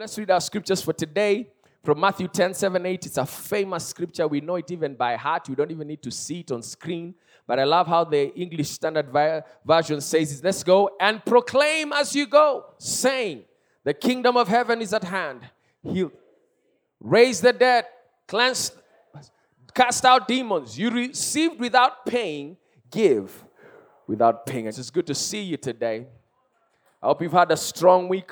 Let's read our scriptures for today from Matthew 10:7-8. It's a famous scripture. We know it even by heart. We don't even need to see it on screen. But I love how the English Standard Version says it. Let's go and proclaim as you go, saying, the kingdom of heaven is at hand. Heal, raise the dead, cleanse, cast out demons. You received without paying, give without paying. It's good to see you today. I hope you've had a strong week.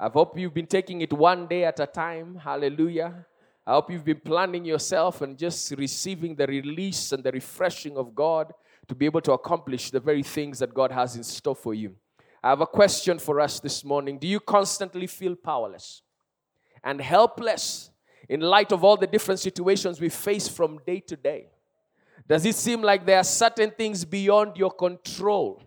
I hope you've been taking it one day at a time. Hallelujah. I hope you've been planning yourself and just receiving the release and the refreshing of God to be able to accomplish the very things that God has in store for you. I have a question for us this morning. Do you constantly feel powerless and helpless in light of all the different situations we face from day to day? Does it seem like there are certain things beyond your control?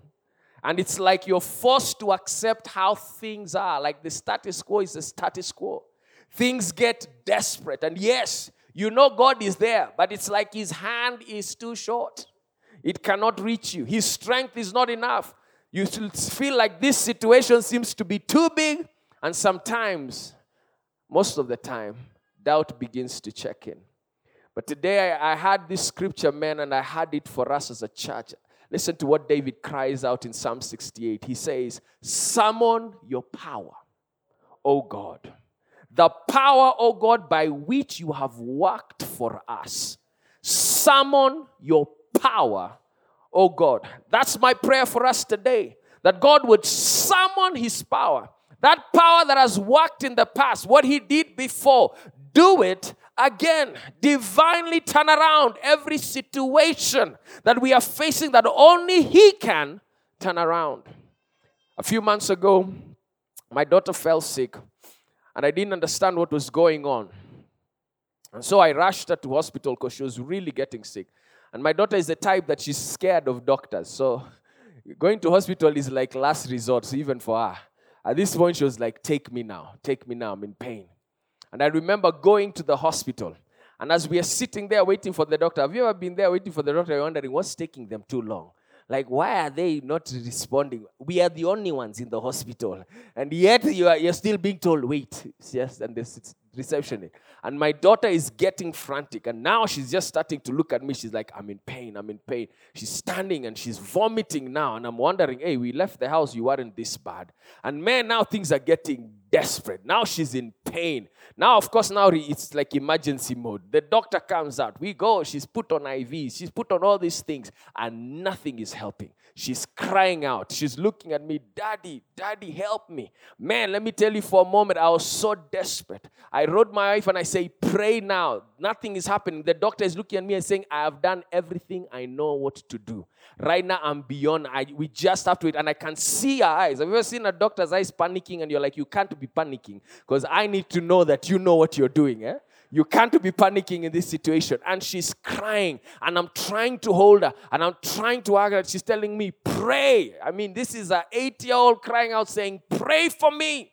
And it's like you're forced to accept how things are. Like the status quo is the status quo. Things get desperate. And yes, you know God is there, but it's like his hand is too short. It cannot reach you. His strength is not enough. You feel like this situation seems to be too big. And sometimes, most of the time, doubt begins to check in. But today I had this scripture, man, and I had it for us as a church. Listen to what David cries out in Psalm 68. He says, summon your power, O God. The power, O God, by which you have worked for us. Summon your power, O God. That's my prayer for us today, that God would summon his power. That power that has worked in the past, what he did before, do it again. Divinely turn around every situation that we are facing that only he can turn around. A few months ago, my daughter fell sick and I didn't understand what was going on. And so I rushed her to hospital because she was really getting sick. And my daughter is the type that she's scared of doctors. So going to hospital is like last resort, even for her. At this point, she was like, take me now, I'm in pain. And I remember going to the hospital. And as we are sitting there waiting for the doctor, have you ever been there waiting for the doctor? You're wondering, what's taking them too long? Like, why are they not responding? We are the only ones in the hospital. And yet, you're still being told, wait. Yes, and it's receptionist. And my daughter is getting frantic. And now she's just starting to look at me. She's like, I'm in pain. She's standing and she's vomiting now. And I'm wondering, hey, we left the house. You weren't this bad. And man, now things are getting desperate. Now she's in pain. Now, of course, now it's like emergency mode. The doctor comes out. We go. She's put on IVs. She's put on all these things. And nothing is helping. She's crying out. She's looking at me. Daddy, help me. Man, let me tell you for a moment, I was so desperate. I wrote my wife and I say, pray now. Nothing is happening. The doctor is looking at me and saying, I have done everything I know what to do. Right now, I'm beyond. We just have to wait. And I can see her eyes. Have you ever seen a doctor's eyes panicking? And you're like, you can't be panicking because I need to know that you know what you're doing. You can't be panicking in this situation. And she's crying. And I'm trying to hold her. And I'm trying to hug her. She's telling me, pray. I mean, this is an 8-year-old crying out saying, pray for me.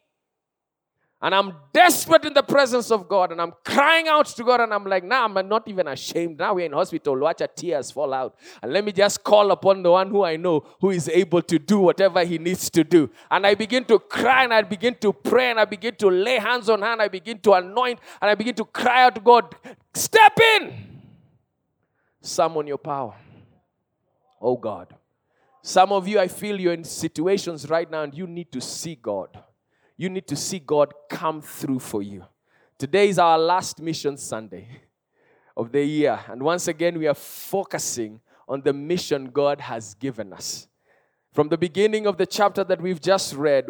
And I'm desperate in the presence of God. And I'm crying out to God. And I'm like, now I'm not even ashamed. Now we're in hospital. Watch her tears fall out. And let me just call upon the one who I know who is able to do whatever he needs to do. And I begin to cry. And I begin to pray. And I begin to lay hands on her. And I begin to anoint. And I begin to cry out to God, step in. Summon your power. Oh God. Some of you, I feel you're in situations right now and you need to see God. You need to see God come through for you. Today is our last Mission Sunday of the year. And once again, we are focusing on the mission God has given us. From the beginning of the chapter that we've just read,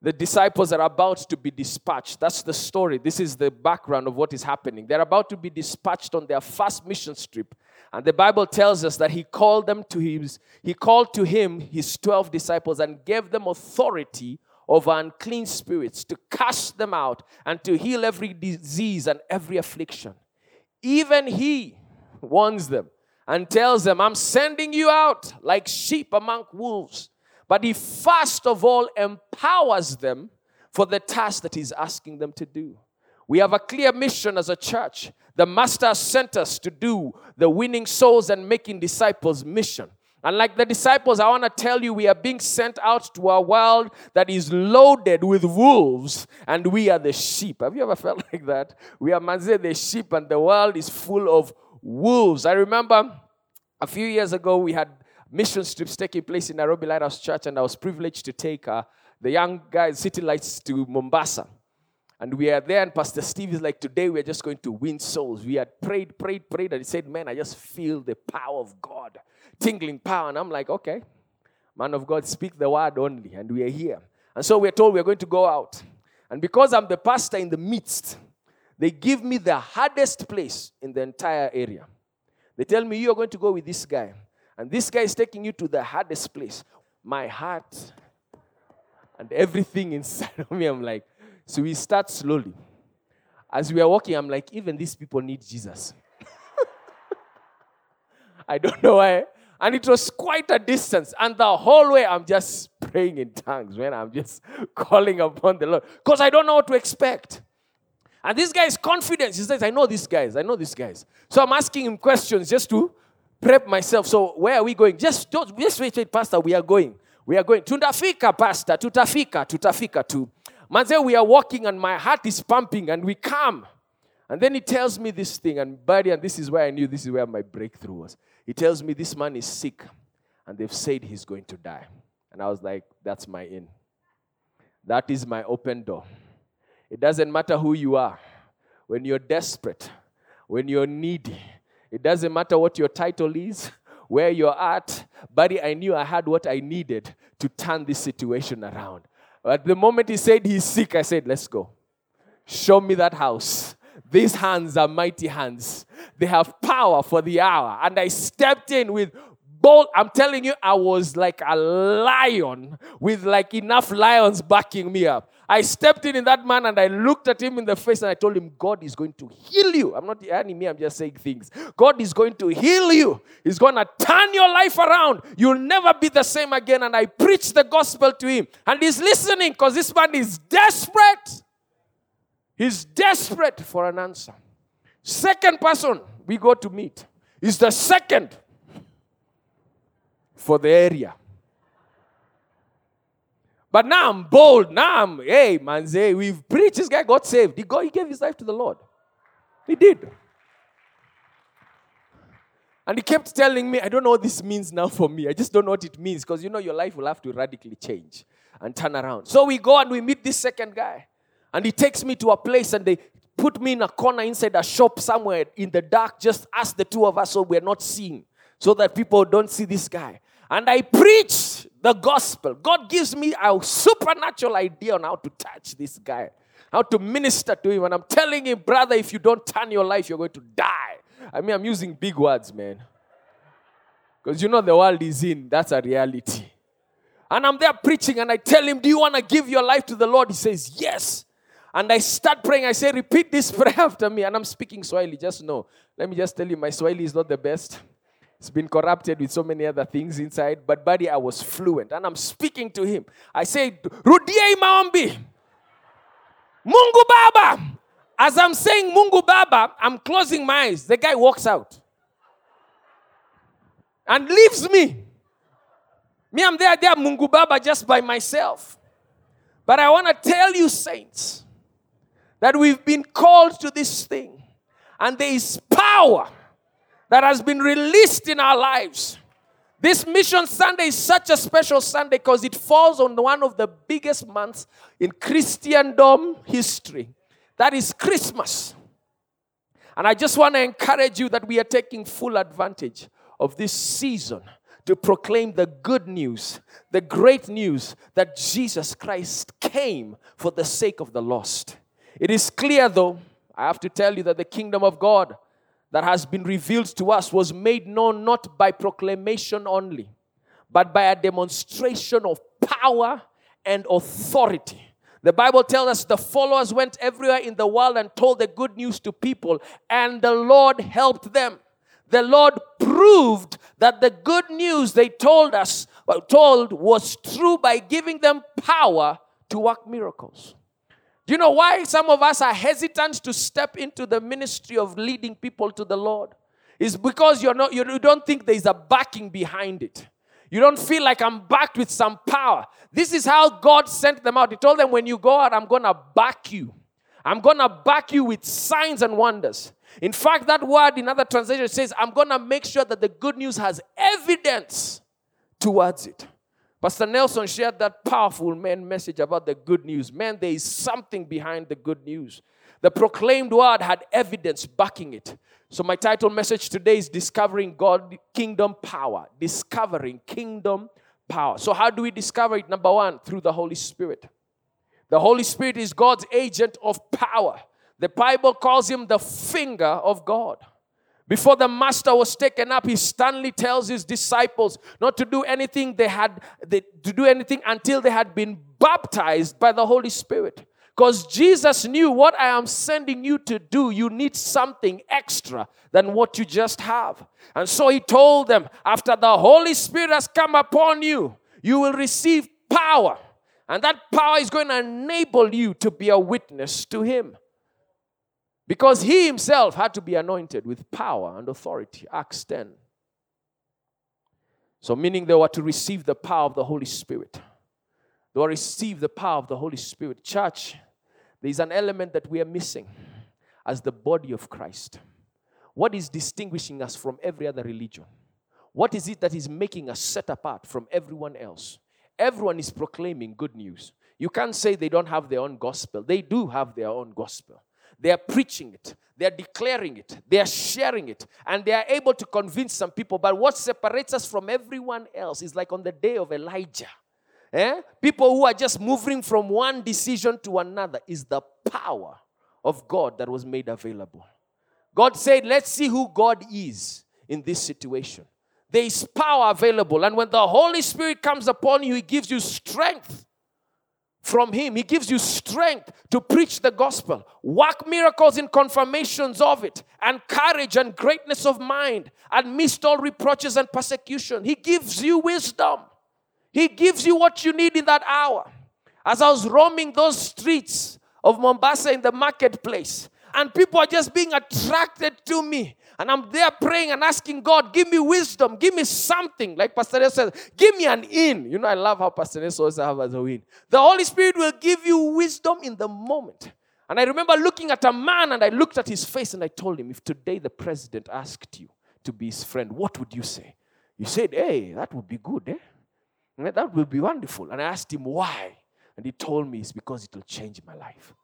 the disciples are about to be dispatched. That's the story. This is the background of what is happening. They're about to be dispatched on their first mission trip. And the Bible tells us that he called to him his 12 disciples and gave them authority over unclean spirits, to cast them out and to heal every disease and every affliction. Even he warns them and tells them, I'm sending you out like sheep among wolves. But he first of all empowers them for the task that he's asking them to do. We have a clear mission as a church. The Master sent us to do the winning souls and making disciples mission. And like the disciples, I want to tell you, we are being sent out to a world that is loaded with wolves, and we are the sheep. Have you ever felt like that? We are manze the sheep, and the world is full of wolves. I remember a few years ago, we had mission trips taking place in Nairobi Lighthouse Church, and I was privileged to take the young guys, City Lights, to Mombasa. And we are there, and Pastor Steve is like, today we're just going to win souls. We had prayed, and he said, man, I just feel the power of God, tingling power. And I'm like, okay, man of God, speak the word only, and we are here. And so we're told we're going to go out. And because I'm the pastor in the midst, they give me the hardest place in the entire area. They tell me, you're going to go with this guy, and this guy is taking you to the hardest place. My heart and everything inside of me, I'm like, so we start slowly. As we are walking, I'm like, even these people need Jesus. I don't know why. And it was quite a distance. And the whole way, I'm just praying in tongues, man. I'm just calling upon the Lord, because I don't know what to expect. And this guy is confident. He says, I know these guys. So I'm asking him questions just to prep myself. So where are we going? Just wait, Pastor, we are going. To Tafika, Pastor, to Tafika. Manze, we are walking and my heart is pumping and we come. And then he tells me this thing, and buddy, and this is where I knew, this is where my breakthrough was. He tells me this man is sick and they've said he's going to die. And I was like, that's my in. That is my open door. It doesn't matter who you are. When you're desperate, when you're needy, it doesn't matter what your title is, where you're at. Buddy, I knew I had what I needed to turn this situation around. At the moment he said he's sick, I said, let's go. Show me that house. These hands are mighty hands. They have power for the hour. And I stepped in with bold. I'm telling you, I was like a lion with like enough lions backing me up. I stepped in that man and I looked at him in the face and I told him, God is going to heal you. I'm not hearing me, I'm just saying things. God is going to heal you. He's going to turn your life around. You'll never be the same again. And I preached the gospel to him. And he's listening because this man is desperate. He's desperate for an answer. Second person we go to meet is the second for the area. But now I'm bold. Now I'm, hey, manze, we've preached. This guy got saved. He gave his life to the Lord. He did. And he kept telling me, I don't know what this means now for me. I just don't know what it means. Because, you know, your life will have to radically change and turn around. So we go and we meet this second guy. And he takes me to a place and they put me in a corner inside a shop somewhere in the dark. Just ask the two of us so we're not seeing. So that people don't see this guy. And I preach the gospel. God gives me a supernatural idea on how to touch this guy, how to minister to him. And I'm telling him, brother, if you don't turn your life, you're going to die. I mean, I'm using big words, man. Because you know the world is in. That's a reality. And I'm there preaching and I tell him, do you want to give your life to the Lord? He says, yes. And I start praying. I say, repeat this prayer after me. And I'm speaking Swahili. Just know. Let me just tell you, my Swahili is not the best. It's been corrupted with so many other things inside. But buddy, I was fluent. And I'm speaking to him. I say, Rudia maombi. Mungu Baba. As I'm saying Mungu Baba, I'm closing my eyes. The guy walks out. And leaves me. Me, I'm there, Mungu Baba, just by myself. But I want to tell you, saints, that we've been called to this thing. And there is power that has been released in our lives. This Mission Sunday is such a special Sunday because it falls on one of the biggest months in Christendom history. That is Christmas. And I just want to encourage you that we are taking full advantage of this season to proclaim the good news, the great news that Jesus Christ came for the sake of the lost. It is clear though, I have to tell you that the kingdom of God that has been revealed to us was made known not by proclamation only, but by a demonstration of power and authority. The Bible tells us the followers went everywhere in the world and told the good news to people, and the Lord helped them. The Lord proved that the good news they told was true by giving them power to work miracles. Do you know why some of us are hesitant to step into the ministry of leading people to the Lord? It's because you don't think there's a backing behind it. You don't feel like I'm backed with some power. This is how God sent them out. He told them, when you go out, I'm going to back you. I'm going to back you with signs and wonders. In fact, that word in other translations says, I'm going to make sure that the good news has evidence towards it. Pastor Nelson shared that powerful man message about the good news. Man, there is something behind the good news. The proclaimed word had evidence backing it. So my title message today is Discovering God Kingdom Power. Discovering Kingdom Power. So how do we discover it? Number one, through the Holy Spirit. The Holy Spirit is God's agent of power. The Bible calls him the finger of God. Before the master was taken up, he sternly tells his disciples not to do anything until they had been baptized by the Holy Spirit. Because Jesus knew, what I am sending you to do, you need something extra than what you just have. And so he told them, after the Holy Spirit has come upon you, you will receive power. And that power is going to enable you to be a witness to him. Because he himself had to be anointed with power and authority. Acts 10. So meaning they were to receive the power of the Holy Spirit. They will receive the power of the Holy Spirit. Church, there is an element that we are missing as the body of Christ. What is distinguishing us from every other religion? What is it that is making us set apart from everyone else? Everyone is proclaiming good news. You can't say they don't have their own gospel. They do have their own gospel. They are preaching it. They are declaring it. They are sharing it. And they are able to convince some people. But what separates us from everyone else is like on the day of Elijah. People who are just moving from one decision to another is the power of God that was made available. God said, let's see who God is in this situation. There is power available. And when the Holy Spirit comes upon you, he gives you strength from him. He gives you strength to preach the gospel, work miracles in confirmations of it, and courage and greatness of mind, amidst all reproaches and persecution. He gives you wisdom. He gives you what you need in that hour. As I was roaming those streets of Mombasa in the marketplace, and people are just being attracted to me, and I'm there praying and asking God, give me wisdom, give me something. Like Pastor Neso says, give me an in. You know, I love how Pastor Neso always has as a win. The Holy Spirit will give you wisdom in the moment. And I remember looking at a man, and I looked at his face, and I told him, if today the president asked you to be his friend, what would you say? You said, hey, that would be good, That will be wonderful. And I asked him why. And he told me it's because it will change my life.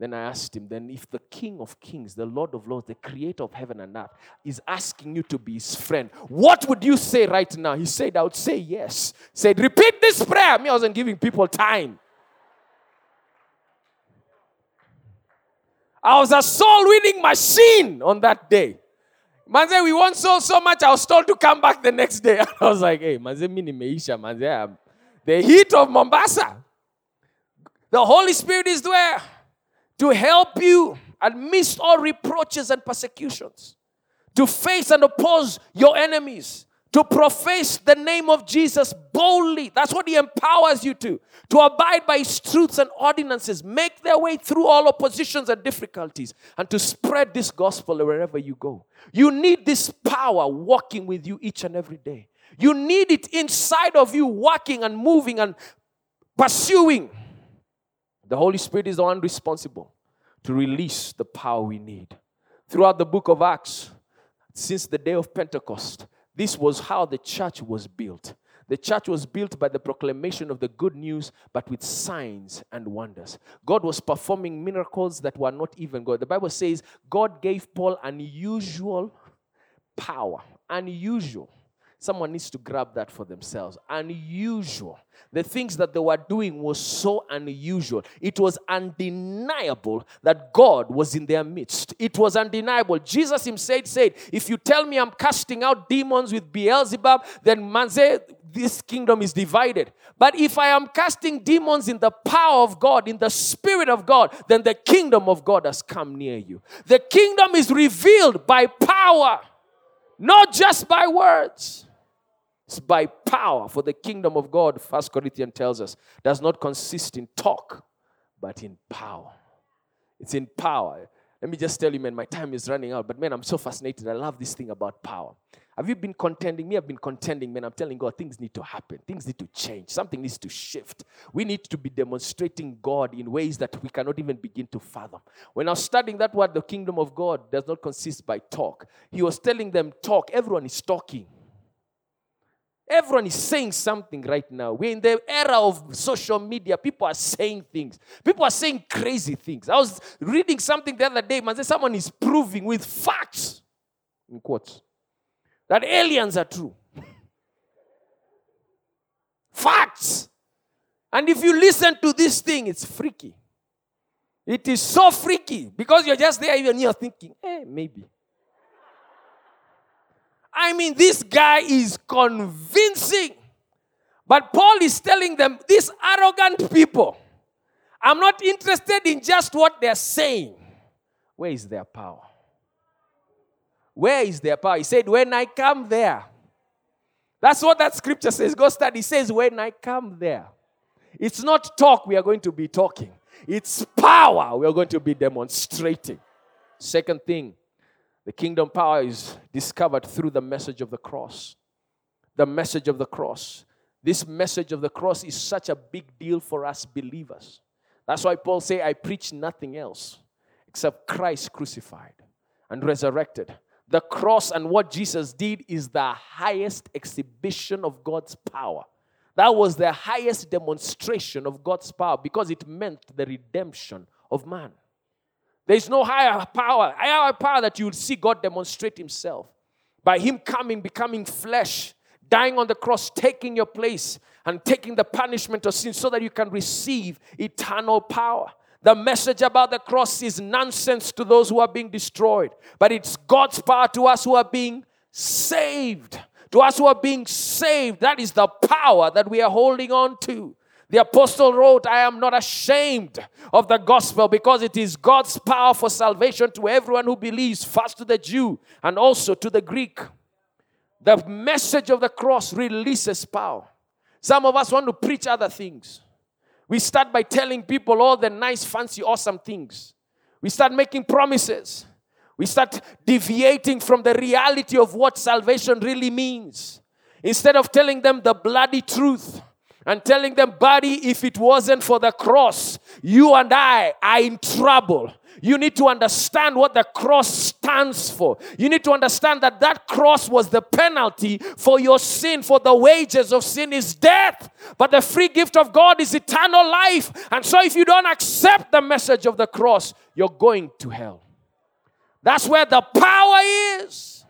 Then I asked him, then if the King of Kings, the Lord of Lords, the Creator of heaven and earth is asking you to be his friend, what would you say right now? He said, I would say yes. He said, repeat this prayer. Me, I wasn't giving people time. I was a soul-winning machine on that day. Man said, we want so much, I was told to come back the next day. I was like, hey, man said, mini meisha, man said, the heat of Mombasa. The Holy Spirit is there to help you amidst all reproaches and persecutions, to face and oppose your enemies, to profess the name of Jesus boldly. That's what he empowers you to abide by his truths and ordinances, make their way through all oppositions and difficulties, and to spread this gospel wherever you go. You need this power walking with you each and every day. You need it inside of you, walking and moving and pursuing. The Holy Spirit is the one responsible to release the power we need. Throughout the book of Acts, since the day of Pentecost, this was how the church was built. The church was built by the proclamation of the good news, but with signs and wonders. God was performing miracles that were not even God. The Bible says God gave Paul unusual power. Unusual. Someone needs to grab that for themselves. Unusual. The things that they were doing was so unusual. It was undeniable that God was in their midst. It was undeniable. Jesus himself said, if you tell me I'm casting out demons with Beelzebub, then manze, this kingdom is divided. But if I am casting demons in the power of God, in the Spirit of God, then the kingdom of God has come near you. The kingdom is revealed by power, not just by words. By power, for the kingdom of God, 1 Corinthians tells us, does not consist in talk, but in power. It's in power. Let me just tell you, man, my time is running out. But, man, I'm so fascinated. I love this thing about power. Have you been contending? Me, I've been contending, man. I'm telling God, things need to happen. Things need to change. Something needs to shift. We need to be demonstrating God in ways that we cannot even begin to fathom. When I was studying that word, the kingdom of God does not consist by talk. He was telling them, talk. Everyone is talking. Everyone is saying something right now. We're in the era of social media. People are saying things. People are saying crazy things. I was reading something the other day, man. Someone is proving with facts, in quotes, that aliens are true. Facts. And if you listen to this thing, it's freaky. It is so freaky because you're just there and you're thinking, maybe. I mean, this guy is convincing. But Paul is telling them, these arrogant people, I'm not interested in just what they're saying. Where is their power? Where is their power? He said, when I come there. That's what that scripture says. Go study. It says, when I come there. It's not talk we are going to be talking. It's power we are going to be demonstrating. Second thing. The kingdom power is discovered through the message of the cross. The message of the cross. This message of the cross is such a big deal for us believers. That's why Paul says, I preach nothing else except Christ crucified and resurrected. The cross and what Jesus did is the highest exhibition of God's power. That was the highest demonstration of God's power because it meant the redemption of man. There's no higher power that you will see God demonstrate himself. By him coming, becoming flesh, dying on the cross, taking your place and taking the punishment of sin so that you can receive eternal power. The message about the cross is nonsense to those who are being destroyed. But it's God's power to us who are being saved. To us who are being saved, that is the power that we are holding on to. The apostle wrote, I am not ashamed of the gospel because it is God's power for salvation to everyone who believes, first to the Jew and also to the Greek. The message of the cross releases power. Some of us want to preach other things. We start by telling people all the nice, fancy, awesome things. We start making promises. We start deviating from the reality of what salvation really means. Instead of telling them the bloody truth, and telling them, buddy, if it wasn't for the cross, you and I are in trouble. You need to understand what the cross stands for. You need to understand that that cross was the penalty for your sin, for the wages of sin is death. But the free gift of God is eternal life. And so if you don't accept the message of the cross, you're going to hell. That's where the power is.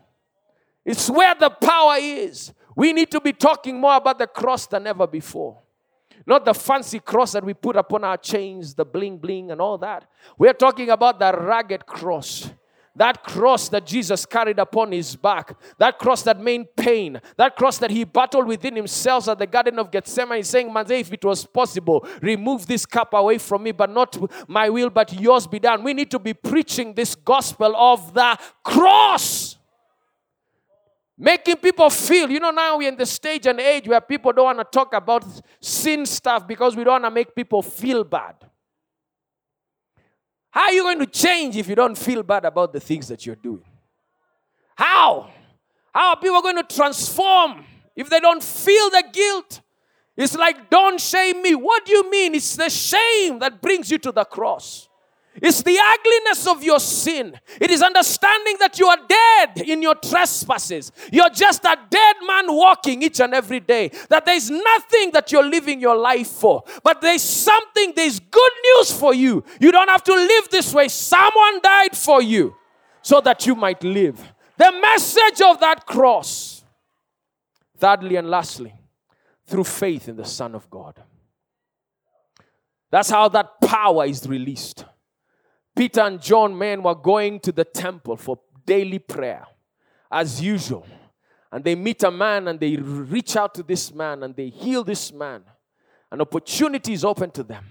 It's where the power is. We need to be talking more about the cross than ever before. Not the fancy cross that we put upon our chains, the bling bling and all that. We're talking about the rugged cross. That cross that Jesus carried upon his back. That cross that made pain. That cross that he battled within himself at the Garden of Gethsemane, saying, man, if it was possible, remove this cup away from me, but not my will, but yours be done. We need to be preaching this gospel of the cross. Making people feel, now we're in the stage and age where people don't want to talk about sin stuff because we don't want to make people feel bad. How are you going to change if you don't feel bad about the things that you're doing? How? How are people going to transform if they don't feel the guilt? It's like, don't shame me. What do you mean? It's the shame that brings you to the cross. It's the ugliness of your sin. It is understanding that you are dead in your trespasses. You're just a dead man walking each and every day. That there's nothing that you're living your life for. But there's good news for you. You don't have to live this way. Someone died for you so that you might live. The message of that cross. Thirdly and lastly, through faith in the Son of God. That's how that power is released. Peter and John, men, were going to the temple for daily prayer, as usual. And they meet a man and they reach out to this man and they heal this man. An opportunity is open to them.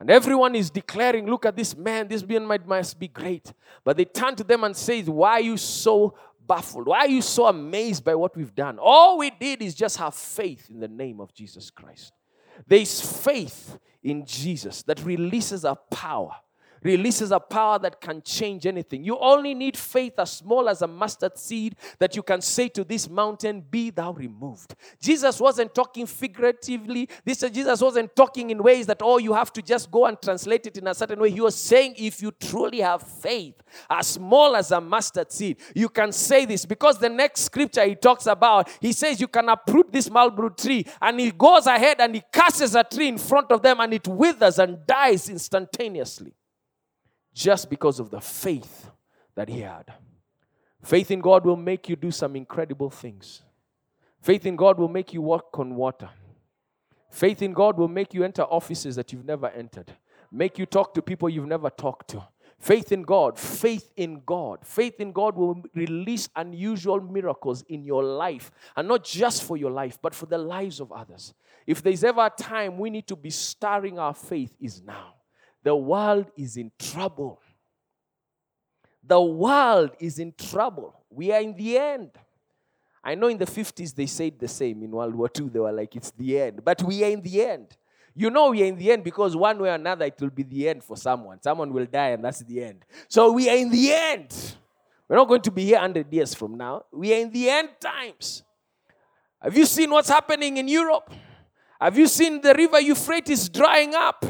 And everyone is declaring, look at this man, this man must be great. But they turn to them and say, why are you so baffled? Why are you so amazed by what we've done? All we did is just have faith in the name of Jesus Christ. There's faith in Jesus that releases our power. releases a power that can change anything. You only need faith as small as a mustard seed that you can say to this mountain, be thou removed. Jesus wasn't talking figuratively. Jesus wasn't talking in ways that, oh, you have to just go and translate it in a certain way. He was saying, if you truly have faith as small as a mustard seed, you can say this, because the next scripture he talks about, he says you can uproot this mulberry tree, and he goes ahead and he casts a tree in front of them and it withers and dies instantaneously. Just because of the faith that he had. Faith in God will make you do some incredible things. Faith in God will make you walk on water. Faith in God will make you enter offices that you've never entered. Make you talk to people you've never talked to. Faith in God. Faith in God. Faith in God will release unusual miracles in your life. And not just for your life, but for the lives of others. If there's ever a time we need to be stirring our faith, is now. The world is in trouble. The world is in trouble. We are in the end. I know in the 50s they said the same. In World War II they were like, it's the end. But we are in the end. You know we are in the end because one way or another it will be the end for someone. Someone will die and that's the end. So we are in the end. We're not going to be here 100 years from now. We are in the end times. Have you seen what's happening in Europe? Have you seen the river Euphrates drying up?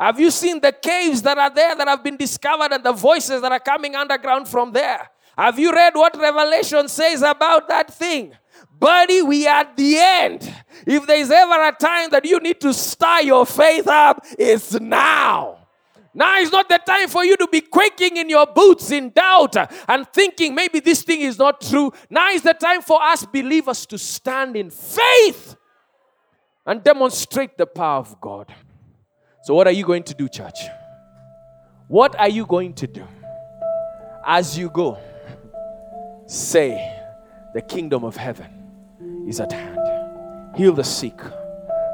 Have you seen the caves that are there that have been discovered and the voices that are coming underground from there? Have you read what Revelation says about that thing? Buddy, we are at the end. If there's ever a time that you need to stir your faith up, it's now. Now is not the time for you to be quaking in your boots in doubt and thinking maybe this thing is not true. Now is the time for us believers to stand in faith and demonstrate the power of God. So what are you going to do, church? What are you going to do? As you go, say, the kingdom of heaven is at hand. Heal the sick,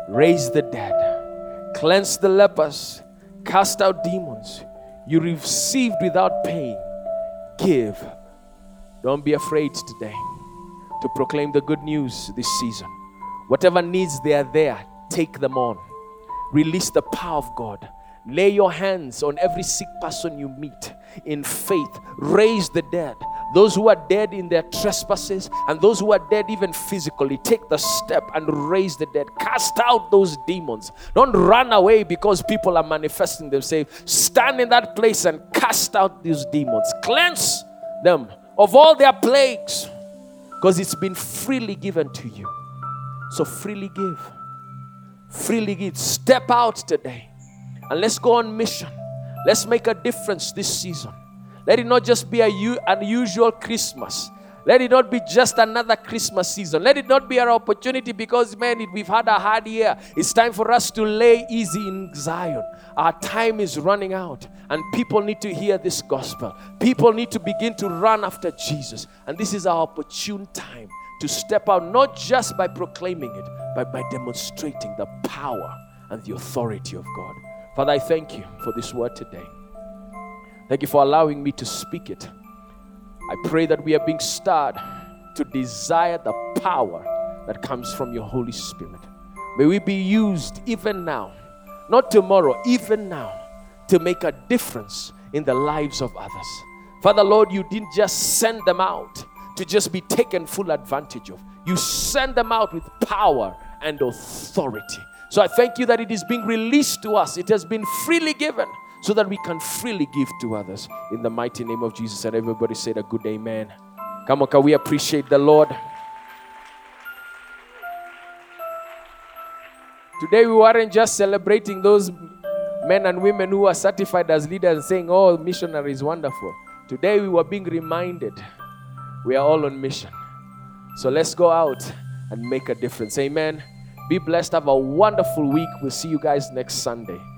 raise the dead, cleanse the lepers, cast out demons. You received without paying. Give. Don't be afraid today to proclaim the good news this season. Whatever needs they are there, take them on. Release the power of God. Lay your hands on every sick person you meet in faith. Raise the dead. Those who are dead in their trespasses and those who are dead even physically, take the step and raise the dead. Cast out those demons. Don't run away because people are manifesting themselves. Stand in that place and cast out these demons. Cleanse them of all their plagues because it's been freely given to you. So freely give. Freely give. Step out today. And let's go on mission. Let's make a difference this season. Let it not just be an unusual Christmas. Let it not be just another Christmas season. Let it not be our opportunity because, man, we've had a hard year. It's time for us to lay easy in Zion. Our time is running out. And people need to hear this gospel. People need to begin to run after Jesus. And this is our opportune time to step out, not just by proclaiming it, but by demonstrating the power and the authority of God. Father, I thank you for this word today. Thank you for allowing me to speak it. I pray that we are being stirred to desire the power that comes from your Holy Spirit. May we be used even now, not tomorrow, even now, to make a difference in the lives of others. Father, Lord, you didn't just send them out to just be taken full advantage of. You send them out with power and authority. So I thank you that it is being released to us. It has been freely given so that we can freely give to others. In the mighty name of Jesus. And everybody said a good amen. Come on, can we appreciate the Lord? Today we weren't just celebrating those men and women who are certified as leaders and saying, oh, missionary is wonderful. Today we were being reminded we are all on mission. So let's go out and make a difference. Amen. Be blessed. Have a wonderful week. We'll see you guys next Sunday.